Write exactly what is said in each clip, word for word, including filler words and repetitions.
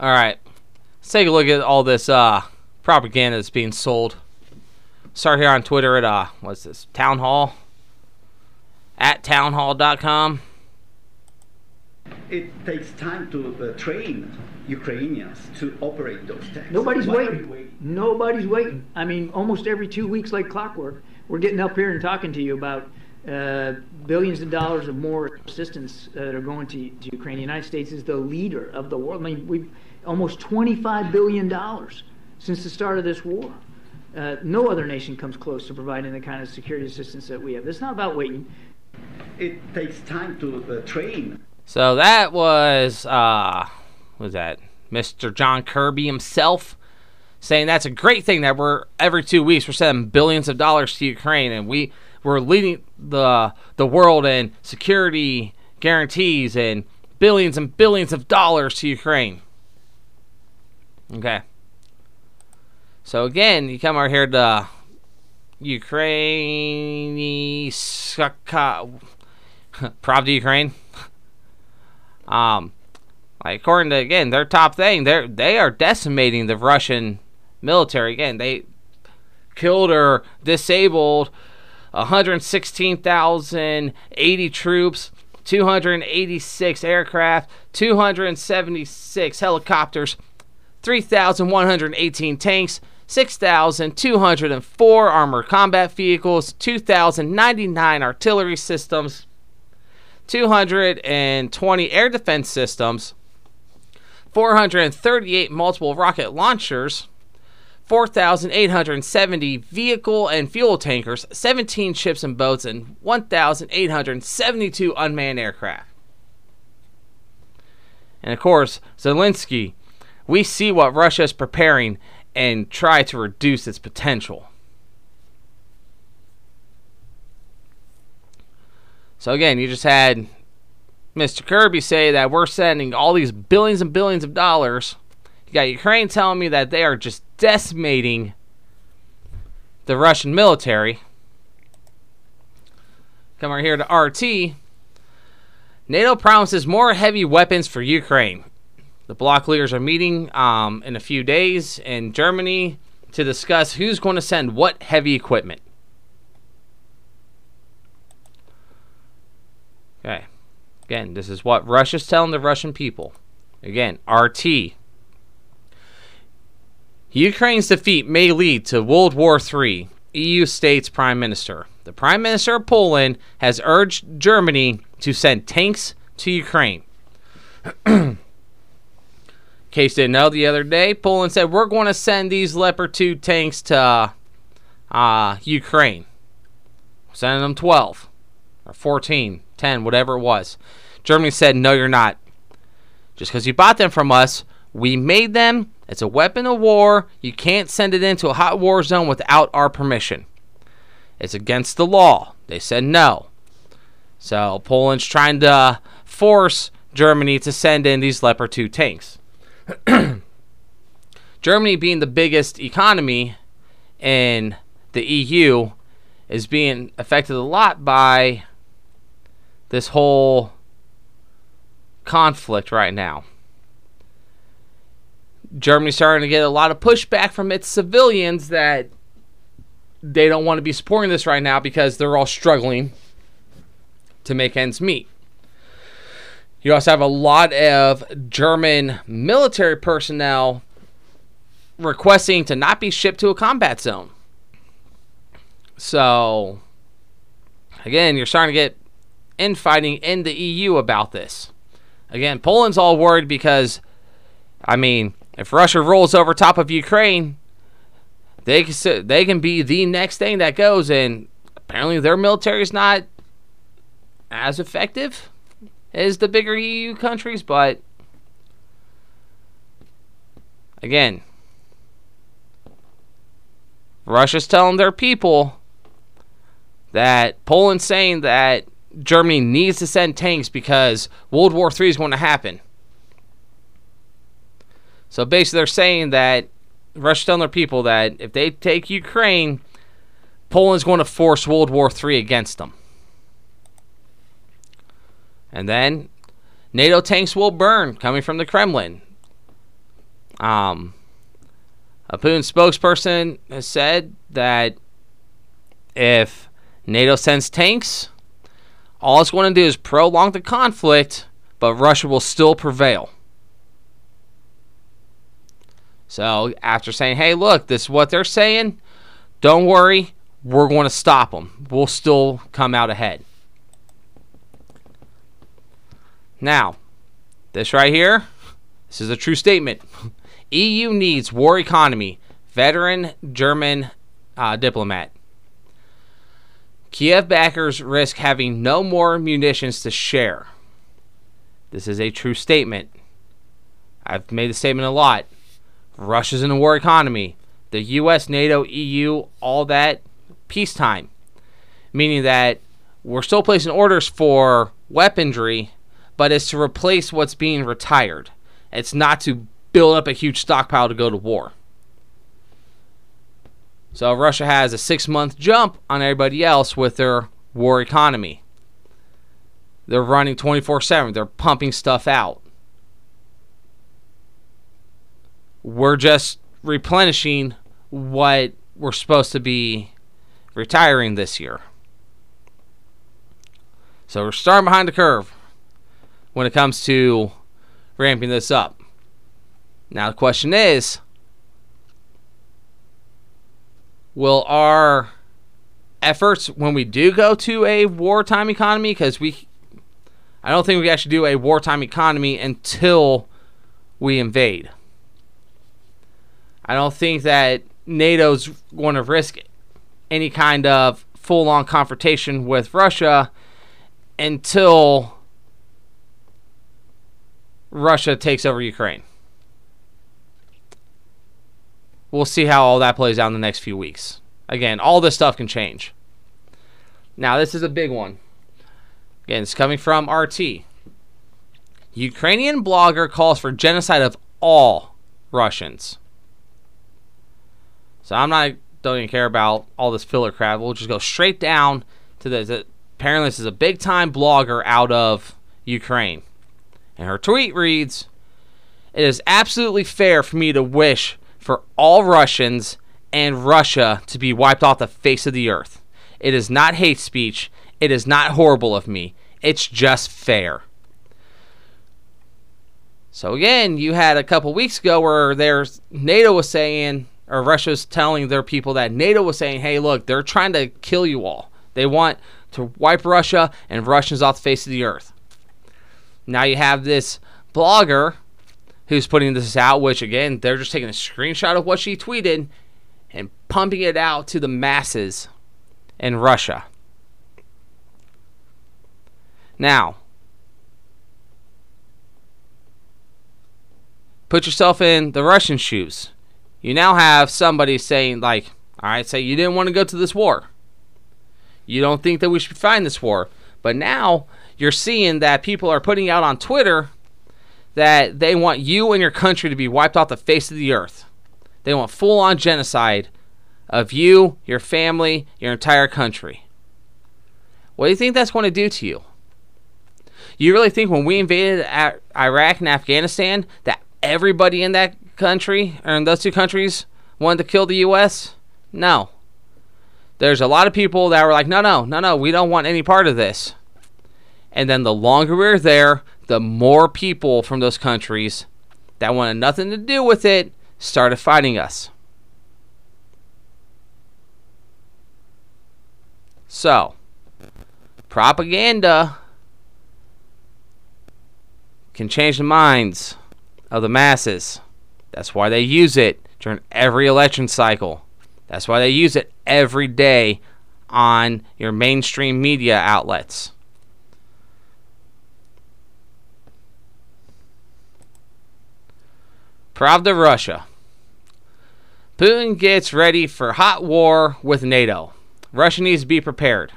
All right, let's take a look at all this uh, propaganda that's being sold. Start here on Twitter at uh, what's this? Town Hall. At townhall dot com. It takes time to uh, train Ukrainians to operate those tanks. Nobody's waiting. waiting. Nobody's waiting. I mean, almost every two weeks, like clockwork, we're getting up here and talking to you about uh, billions of dollars of more assistance uh, that are going to, to Ukraine. The United States is the leader of the world. I mean, we've almost twenty-five billion dollars since the start of this war. Uh, no other nation comes close to providing the kind of security assistance that we have. It's not about waiting. It takes time to uh, train. So that was, uh, what was that? Mister John Kirby himself saying that's a great thing that we're, every two weeks, we're sending billions of dollars to Ukraine, and we, we're leading the, the world in security guarantees and billions and billions of dollars to Ukraine. Okay. So again, you come over here to Ukraine, Pravda Ukraine. Um, like according to again their top thing, they they are decimating the Russian military. Again, they killed or disabled one hundred sixteen thousand eighty troops, two hundred eighty-six aircraft, two hundred seventy-six helicopters, three thousand one hundred eighteen tanks, six thousand two hundred four armored combat vehicles, two thousand ninety-nine artillery systems, two hundred twenty air defense systems, four hundred thirty-eight multiple rocket launchers, four thousand eight hundred seventy vehicle and fuel tankers, seventeen ships and boats, and one thousand eight hundred seventy-two unmanned aircraft. And of course, Zelensky, we see what Russia is preparing and try to reduce its potential. So again, you just had Mister Kirby say that we're sending all these billions and billions of dollars. You got Ukraine telling me that they are just decimating the Russian military. Come over here to R T. NATO promises more heavy weapons for Ukraine. The bloc leaders are meeting um, in a few days in Germany to discuss who's going to send what heavy equipment. Okay, again, this is what Russia's telling the Russian people. Again, R T. Ukraine's defeat may lead to World War Three, E U states prime minister. The prime minister of Poland has urged Germany to send tanks to Ukraine. In case you didn't know, the other day, Poland said, we're going to send these Leopard two tanks to uh, Ukraine. We're sending them twelve. Or fourteen, ten, whatever it was. Germany said, no, you're not. Just because you bought them from us, we made them. It's a weapon of war. You can't send it into a hot war zone without our permission. It's against the law. They said no. So Poland's trying to force Germany to send in these Leopard two tanks. Germany, being the biggest economy in the E U, is being affected a lot by this whole conflict right now. Germany's starting to get a lot of pushback from its civilians that they don't want to be supporting this right now because they're all struggling to make ends meet. You also have a lot of German military personnel requesting to not be shipped to a combat zone. So again, you're starting to get infighting in the E U about this. Again, Poland's all worried because, I mean, if Russia rolls over top of Ukraine, they can, they can be the next thing that goes, and apparently their military is not as effective as the bigger E U countries, but again, Russia's telling their people that Poland's saying that Germany needs to send tanks because World War Three is going to happen. So basically they're saying that Russia's telling their people that if they take Ukraine, Poland's going to force World War Three against them. And then NATO tanks will burn, coming from the Kremlin. Um, a Putin spokesperson has said that if NATO sends tanks, all it's going to do is prolong the conflict, but Russia will still prevail. So after saying, hey, look, this is what they're saying, don't worry, we're going to stop them. We'll still come out ahead. Now, this right here, this is a true statement. E U needs war economy, veteran German uh, diplomat. Kiev backers risk having no more munitions to share. This is a true statement. I've made the statement a lot. Russia's in a war economy. The U S, NATO, E U, all that, peacetime. Meaning that we're still placing orders for weaponry, but it's to replace what's being retired. It's not to build up a huge stockpile to go to war. So Russia has a six-month jump on everybody else with their war economy. They're running twenty-four seven. They're pumping stuff out. We're just replenishing what we're supposed to be retiring this year. So we're starting behind the curve when it comes to ramping this up. Now the question is, will our efforts when we do go to a wartime economy, because we, I don't think we actually do a wartime economy until we invade. I don't think that NATO's going to risk any kind of full-on confrontation with Russia until Russia takes over Ukraine. We'll see how all that plays out in the next few weeks. Again, all this stuff can change. Now, this is a big one. Again, it's coming from R T. Ukrainian blogger calls for genocide of all Russians. So I'm not, don't even care about all this filler crap. We'll just go straight down to this. Apparently, this is a big-time blogger out of Ukraine. And her tweet reads, "It is absolutely fair for me to wish for all Russians and Russia to be wiped off the face of the earth. It is not hate speech. It is not horrible of me. It's just fair." So again, you had a couple weeks ago where there's NATO was saying, or Russia's telling their people that NATO was saying, hey, look, they're trying to kill you all. They want to wipe Russia and Russians off the face of the earth. Now you have this blogger who's putting this out, which, again, they're just taking a screenshot of what she tweeted and pumping it out to the masses in Russia. Now, put yourself in the Russian shoes. You now have somebody saying, like, all right, say you didn't want to go to this war. You don't think that we should find this war. But now you're seeing that people are putting out on Twitter that they want you and your country to be wiped off the face of the earth. They want full-on genocide of you, your family, your entire country. What do you think that's going to do to you? You really think when we invaded Iraq and Afghanistan that everybody in that country, or in those two countries, wanted to kill the U S? No. There's a lot of people that were like, no, no, no, no, we don't want any part of this. And then the longer we're there, the more people from those countries that wanted nothing to do with it started fighting us. So, propaganda can change the minds of the masses. That's why they use it during every election cycle. That's why they use it every day on your mainstream media outlets. Pravda, Russia. Putin gets ready for hot war with NATO. Russia needs to be prepared.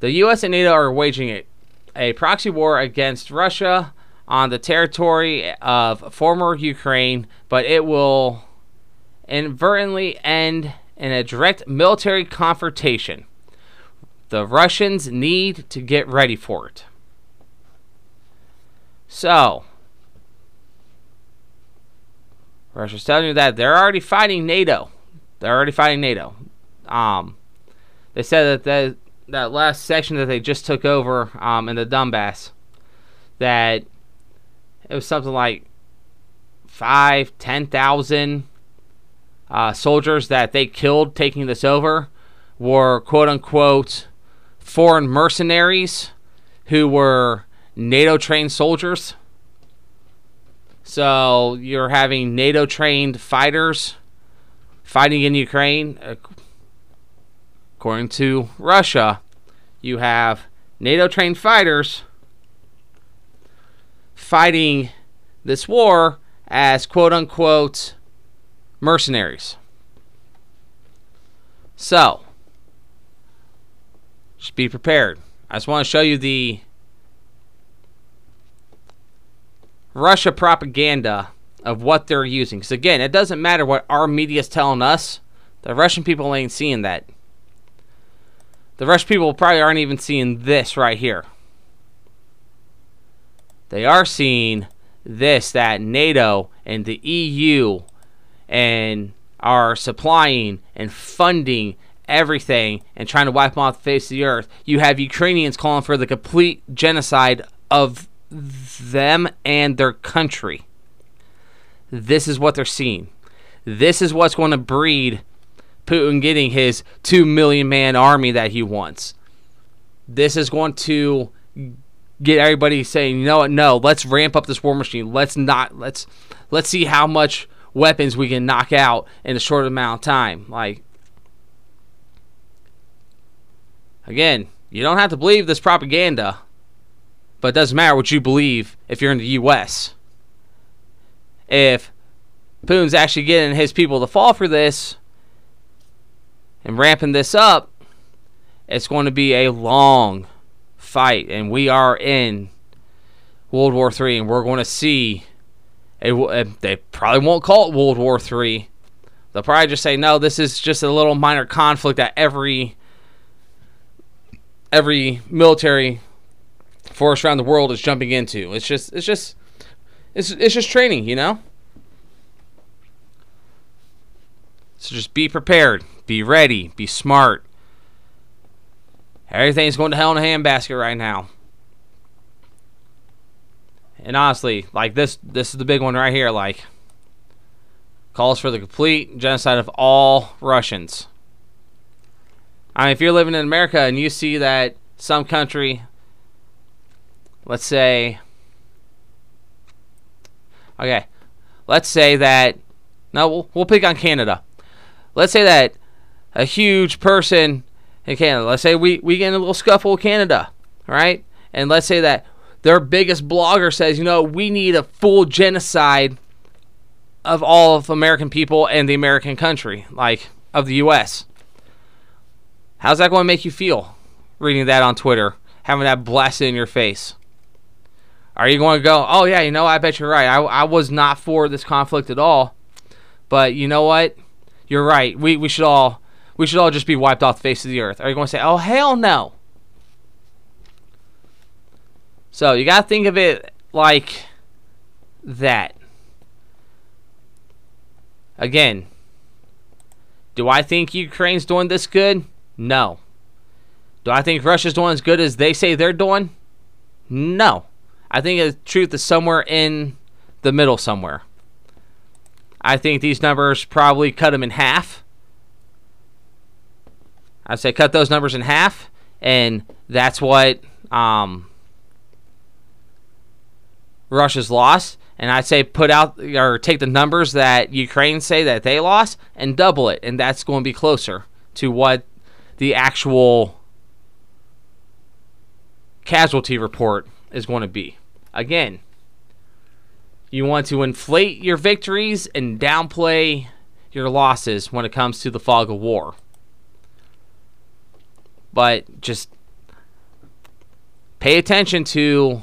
The U S and NATO are waging a, a proxy war against Russia on the territory of former Ukraine, but it will inadvertently end in a direct military confrontation. The Russians need to get ready for it. So, Russia's telling you that they're already fighting NATO. They're already fighting NATO. Um, they said that the, that last section that they just took over um, in the Donbass, that it was something like five, ten thousand uh, soldiers that they killed taking this over were quote unquote foreign mercenaries who were NATO trained soldiers. So you're having NATO trained fighters fighting in Ukraine. According to Russia, you have NATO trained fighters fighting this war as quote unquote mercenaries. So just be prepared. I just want to show you the Russia propaganda of what they're using. Because again, it doesn't matter what our media is telling us. The Russian people ain't seeing that. The Russian people probably aren't even seeing this right here. They are seeing this, that NATO and the E U and are supplying and funding everything and trying to wipe them off the face of the earth. You have Ukrainians calling for the complete genocide of them and their country. This is what they're seeing. This is what's going to breed Putin getting his two million man army that he wants. This is going to get everybody saying, you know what, no, let's ramp up this war machine. Let's not, let's let's see how much weapons we can knock out in a short amount of time. Like, again, you don't have to believe this propaganda, but it doesn't matter what you believe if you're in the U S. If Putin's actually getting his people to fall for this and ramping this up, it's going to be a long fight, and we are in World War Three, and we're going to see a, they probably won't call it World War Three. They'll probably just say, no, this is just a little minor conflict that every every military force around the world is jumping into. It's just, it's just, it's it's just training, you know. So just be prepared, be ready, be smart. Everything's going to hell in a handbasket right now. And honestly, like this, this is the big one right here. Like, calls for the complete genocide of all Russians. I mean, if you're living in America and you see that some country, let's say, okay, let's say that, no, we'll, we'll pick on Canada. Let's say that a huge person in Canada, let's say we, we get in a little scuffle with Canada, right? And let's say that their biggest blogger says, you know, we need a full genocide of all of American people and the American country, like, of the U S. How's that going to make you feel, reading that on Twitter, having that blasted in your face? Are you going to go, oh yeah, you know, I bet you're right. I, I was not for this conflict at all, but you know what? You're right. We we should all we should all just be wiped off the face of the earth. Are you going to say, oh hell no? So you got to think of it like that. Again, do I think Ukraine's doing this good? No. Do I think Russia's doing as good as they say they're doing? No. I think the truth is somewhere in the middle somewhere. I think these numbers probably cut them in half. I'd say cut those numbers in half, and that's what um, Russia's lost. And I'd say put out or take the numbers that Ukraine say that they lost and double it, and that's going to be closer to what the actual casualty report is going to be. Again, you want to inflate your victories and downplay your losses when it comes to the fog of war. But just pay attention to,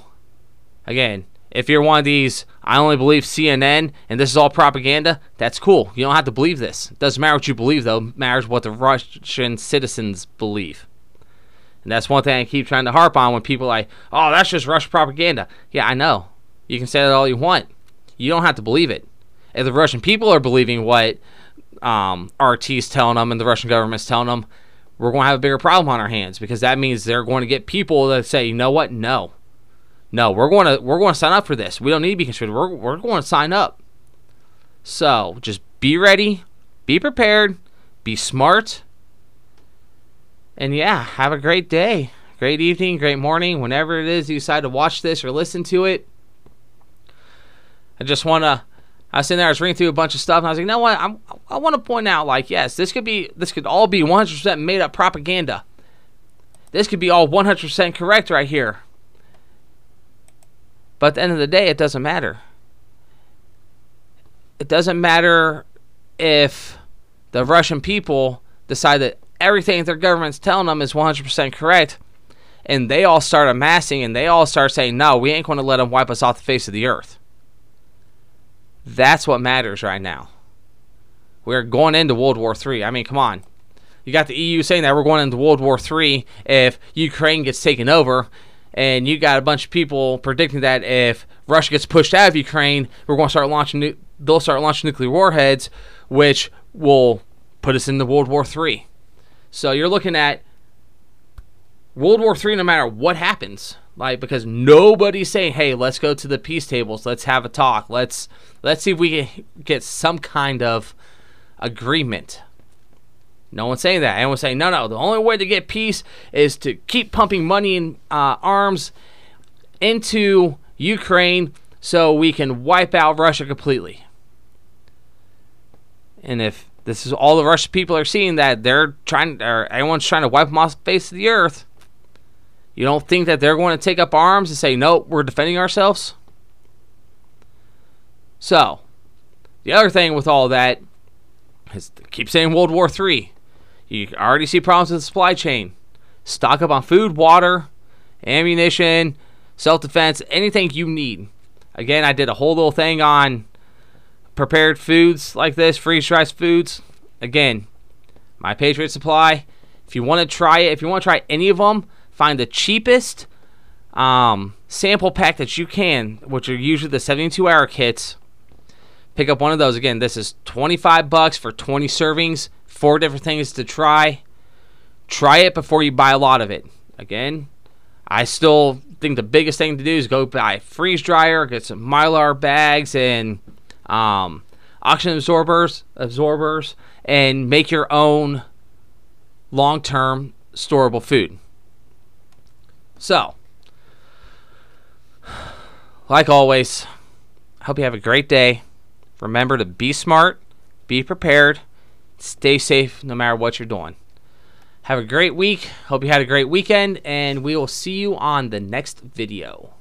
again, if you're one of these, I only believe C N N and this is all propaganda, that's cool. You don't have to believe this. It doesn't matter what you believe, though. It matters what the Russian citizens believe. And that's one thing I keep trying to harp on when people are like, oh, that's just Russian propaganda. Yeah, I know. You can say that all you want. You don't have to believe it. if the Russian people are believing what um, R T's telling them and the Russian government's telling them, we're going to have a bigger problem on our hands, because that means they're going to get people that say, you know what, no, no, we're going to we're going to sign up for this. We don't need to be conscripted. We're we're going to sign up. So just be ready, be prepared, be smart, and yeah, have a great day, great evening, great morning, whenever it is you decide to watch this or listen to it. I just want to. I was sitting there, I was reading through a bunch of stuff, and I was like, you know what, I'm, I want to point out, like, yes, this could be, this could all be one hundred percent made-up propaganda. This could be all one hundred percent correct right here. But at the end of the day, it doesn't matter. It doesn't matter if the Russian people decide that everything their government's telling them is one hundred percent correct, and they all start amassing, and they all start saying, no, we ain't going to let them wipe us off the face of the earth. That's what matters right now. We're going into World War Three. I mean, come on. You got the E U saying that we're going into World War Three if Ukraine gets taken over, and you got a bunch of people predicting that if Russia gets pushed out of Ukraine, we're going to start launching, they'll start launching nuclear warheads, which will put us into World War Three. So you're looking at World War Three no matter what happens. Like, because nobody's saying, hey, let's go to the peace tables, let's have a talk, let's let's see if we can get some kind of agreement. No one's saying that. Everyone's saying, no, no, the only way to get peace is to keep pumping money and uh, arms into Ukraine so we can wipe out Russia completely. And if this is all the Russian people are seeing, that they're trying, or everyone's trying to wipe them off the face of the earth, you don't think that they're going to take up arms and say, no, we're defending ourselves? So, the other thing with all that is, keep saying World War Three. You already see problems with the supply chain. Stock up on food, water, ammunition, self-defense, anything you need. Again, I did a whole little thing on prepared foods like this, freeze-dried foods. Again, My Patriot Supply. If you want to try it, if you want to try any of them, find the cheapest um, sample pack that you can, which are usually the seventy-two hour kits. Pick up one of those. Again, this is twenty-five bucks for twenty servings, four different things to try. Try it before you buy a lot of it. Again, I still think the biggest thing to do is go buy a freeze dryer, get some Mylar bags and um, oxygen absorbers, absorbers, and make your own long-term storable food. So, like always, I hope you have a great day. Remember to be smart, be prepared, stay safe no matter what you're doing. Have a great week. Hope you had a great weekend, and we will see you on the next video.